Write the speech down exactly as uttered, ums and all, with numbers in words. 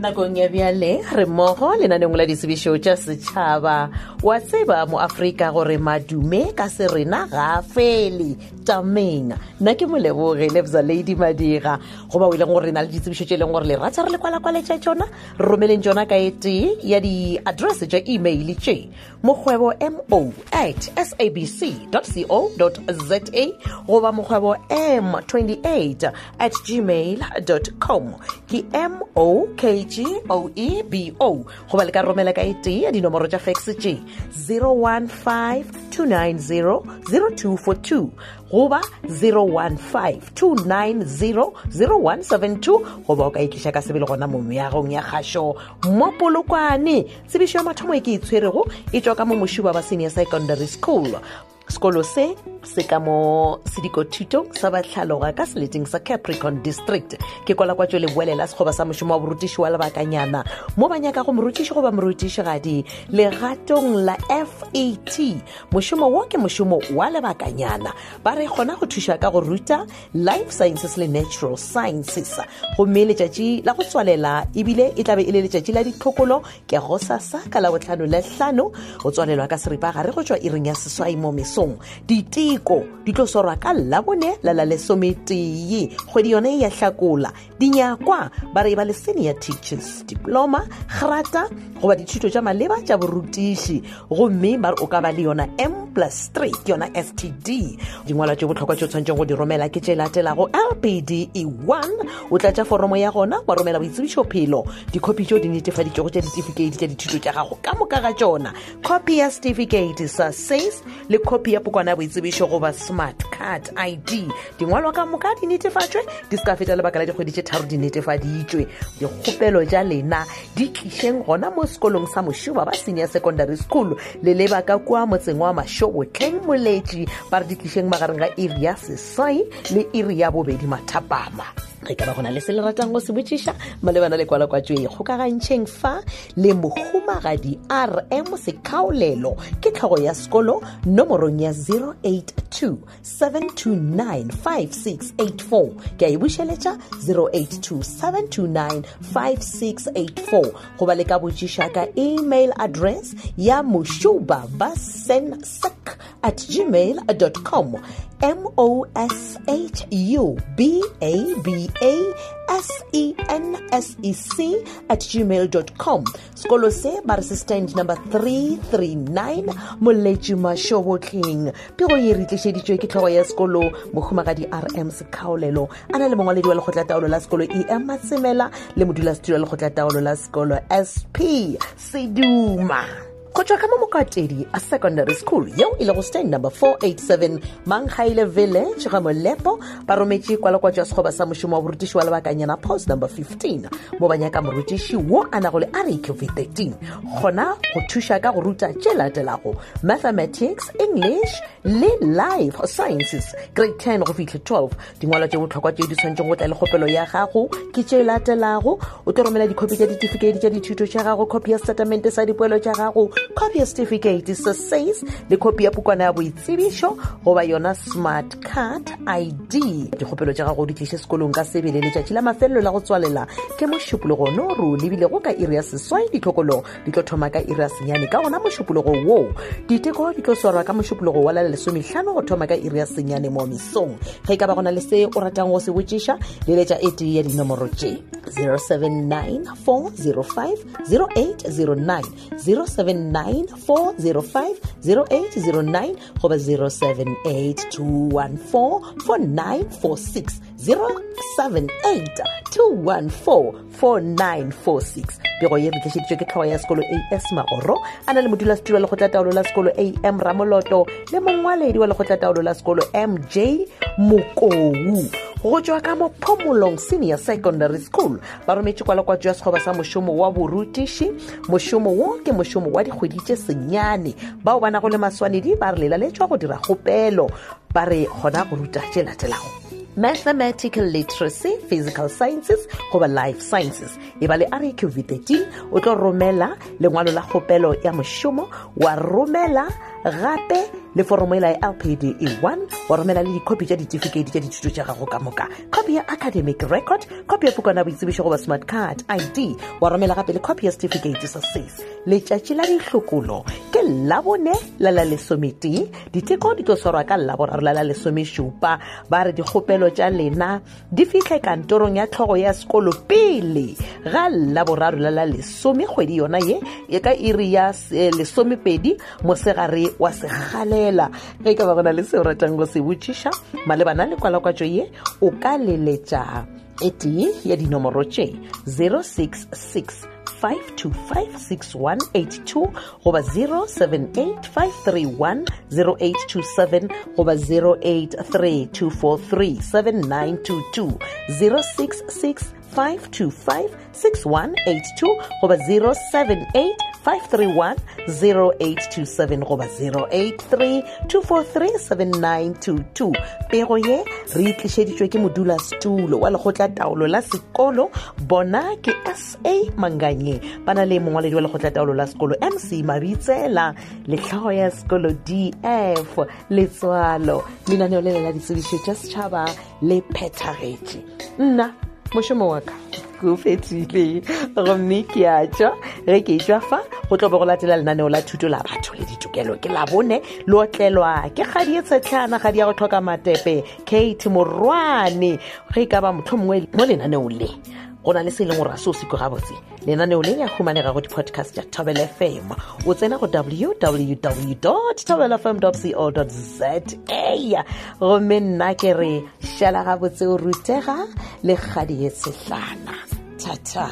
Nakong ya bjale re mmogo lenaneong la ditsebišo tša setšhaba wa tseba mo Afrika gore madume ka serena ga a fele tamena. Nna ke Moleboge Lebza Lady Madira goba o ileng gore re na le ditsebišo tše e leng gore le rata re le kwalakwaletša tšona re romeleng tšona ka e tee ya di-address tša email tše mokgwebo mo at sabc.co.za goba mokgwebo m twenty-eight at gmail dot com ke mokg G O E B O goba le ka romela ka ete ya dinomoro tša fax tše zero one five two nine zero zero two four two goba zero one five two nine zero zero one seven two goba o ka itliša ka sebele gona mo meagong ya kgašo mo Polokwane. Tsebišo ya mathomo e ke itshwerego e tšwa ka mo Mošuba ba Senior Secondary School. Sekolo se se ka mo sedikothuto sa batlhaloga ka seleteng sa Capricorn District. Ke kwala kwa tšo le boelela sekgoba sa mošomo wa borutiši wa lebakanyana mo ba nyaka go morutiši goba morutišigadi legatong la F E T. Mošomo wo ke mošomo wa lebakanyana ba re kgona go thuša ka go ruta life sciences le natural sciences gomme letšatši la go tswalela ebile e tlabe e le letšatši la ditlhokolo ke go sasa ka la botlhano le hlano go tswalelwa ka seripa gare go tšwa iring ya seswai mo meso diteko di tlo sorwa ka labone la la lesometee kgwedi yone ya hlakola dinyakwa ba re ba le senior teachers diploma grata goba dithuto tša maleba tša borutiši gomme ba re o ka ba le yona m plus three ke yona S T D. dingwalwa tše botlhokwa tše o tshwanetseng go di romela ke tše latelago L P D E one o tlatša foromo ya gona wa romela boitsebišophelo dikopi tšeo di netefaditšego tša ditefikeiti tša dithuto tša gago ka moka ga tšona copy ya certificate sa S A S le copy ya pukwana boitsebišo goba smart card I D dingwalwa ka moka di netefatšwe di se ka feta lebaka la dikgwedi tše tharo di netefaditšwe. Dikgopelo tša lena di tlišeng gona mo sekolong sa Mošuba ba Senior Secondary School le lebaka kua motseng wa Mašobotleng Moletši ba re di tlišeng magareng ga iri ya sesai le iri ya bobedi mathapama. Re ka ba gona le se le ratang go se botšiša malebana le kwalakwatšo e kgokagantšheng fa le mohumagadi R M Sekaolelo ke tlhogo ya sekolo nomorong ya zero eight two seven two nine five six eight four ke a e bušeletša zero eight two seven two nine five six eight four goba le ka botšiša ka email address ya mošuba ba sensec at gmail dot com M O S H U B A B A S E N S E C at gmail dot com. Skolo se bar se stand number three three nine Moletši Mašobotleng. Pego ye re tlišeditšwe ke tlhogo ya sekolo mohumagadi R M Sekaolelo a na le mongwaledi wa lekgotlataolo la sekolo E M Matsemela le modulasetulo wa lekgotlataolo la sekolo S P Seduma. Go tswa ka mo mokatedi a secondary school yeo e lego stand number four eight seven Manghaile Village ga Molepo ba rometše kwalakwa tša sekgoba sa mošomo wa borutiši wa lebakanyana post number fifteen mo ba nyaka morutiši wo a nago le R Q V thirteen gona go thuša ka go ruta tše latelago mathematics, English le life sciences grade ten go fitlhe twelve. Dingwalwa tše botlhokwa tše di tshwanetseng go tla le kgopelo ya gago ke tše latelago o tlo romela dikhopi tša ditefikeiti tša dithuto tša gago copy ya setatamente sa dipoelo tša gago copy ya certificate sa S A S le copy ya pukwana ya boitsebišo goba yona smart card I D. Dikgopelo tša gago di tliše sekolong ka sebele letšatši la mafelelo la go tswalela ke mošupologonoru lebilego ka iri ya seswai dithokolong di tlo thoma ka iri ya senyane ka gona mošupologo woo. Diteko di tlo swarwa ka mošupologo wa la lesomehlano go thoma ka iri ya senyane mo mesong. Ge e ka ba gona le se o ratang go se botšiša leletša ete ya dinomoro tše zero seven nine four zero five zero eight zero nine zero seven nine four zero five zero eight zero nine goba zero seven eight two one four four nine four six zero seven eight two one four four nine four six. Pego ye re tlišeditšwe ke tlhogo ya sekolo A S Maoro a na le modulasetulo wa lekgotlataolo la sekolo A M Ramoloto le mongwaledi wa lekgotlataolo la sekolo M J Mokou. Go tšwa ka mo Phomolong Senior Secondary School ba rometše kwalakwa tšo ya sekgoba sa mošomo wa borutiši mošomo wo ke mošomo wa dikgwedi tše senyane bao ba nago le maswanedi ba re lelaletšwa go dira kgopelo ba re kgona go ruta tše latelago mathematical literacy, physical sciences goba life sciences e ba le R Q V thirteen o tlo romela lengwalo la kgopelo ya mošomo wa romela gape le foromoela ya L P D E one wa romela le dikopi tsa ditifikeiti tsa dithuto tsa gago ka moka, copy ya academic record, copy ya bukana boitsebišo goba smart card I D, wa romela gape le copy ya certificate sa S A S. Letšatši la ditlhokolo ke labone la la lesometi, diteko di tlo swarwa ka laboraro la la lesomešupa. Ba re dikgopelo tša lena di fihle kantorong ya tlhogo ya sekolo pele ga laboraro la la lesome, kgwedi yona ye e ka iri ya lesomepedi mosegare wa segalela. Ge ka ba go na le seo ratang go se botšiša malebana le kwalakwatso ye, o ka leletša eti ya dinomoro tše zero six six five two five six one eight two goba zero seven eight five three one zero eight two seven goba zero eight three two four three seven nine two two, zero six six five two five six one eight two goba zero seven eight five three one zero eight two seven goba zero eight three two four three seven nine two two. Pego ye re tlišeditšwe ke modula stulo wa lekgotla taolo la sekolo, bona ke S A Manganye, bana le mongwaledi wa lekgotla taolo la sekolo M C Mabitsela, le tlhogo ya sekolo D F Letswalo, lenaneo le le la ditsebišo tša setšhaba le phethagetše. Nna mošomo wa ka go fetile gomme ke a tšwa ge ke tšwa fa go tlo be go latela lenaneo la thuto la batho le ditokelo ke labone le otlelwa ke kgadiesetlhana gadi ya go tlhoka matepe Kate Morwane. Ge ka ba motho mongwe mo lenaneong le go na le se e leng gore a seo se koga botse, lenaneo le ya humanega go di-podcast ya Thobela F M, o tsena go w w w dot thobela f m dot co dot za gomme nna ke re šala gabotse o rutega le kgadietsetlana thata.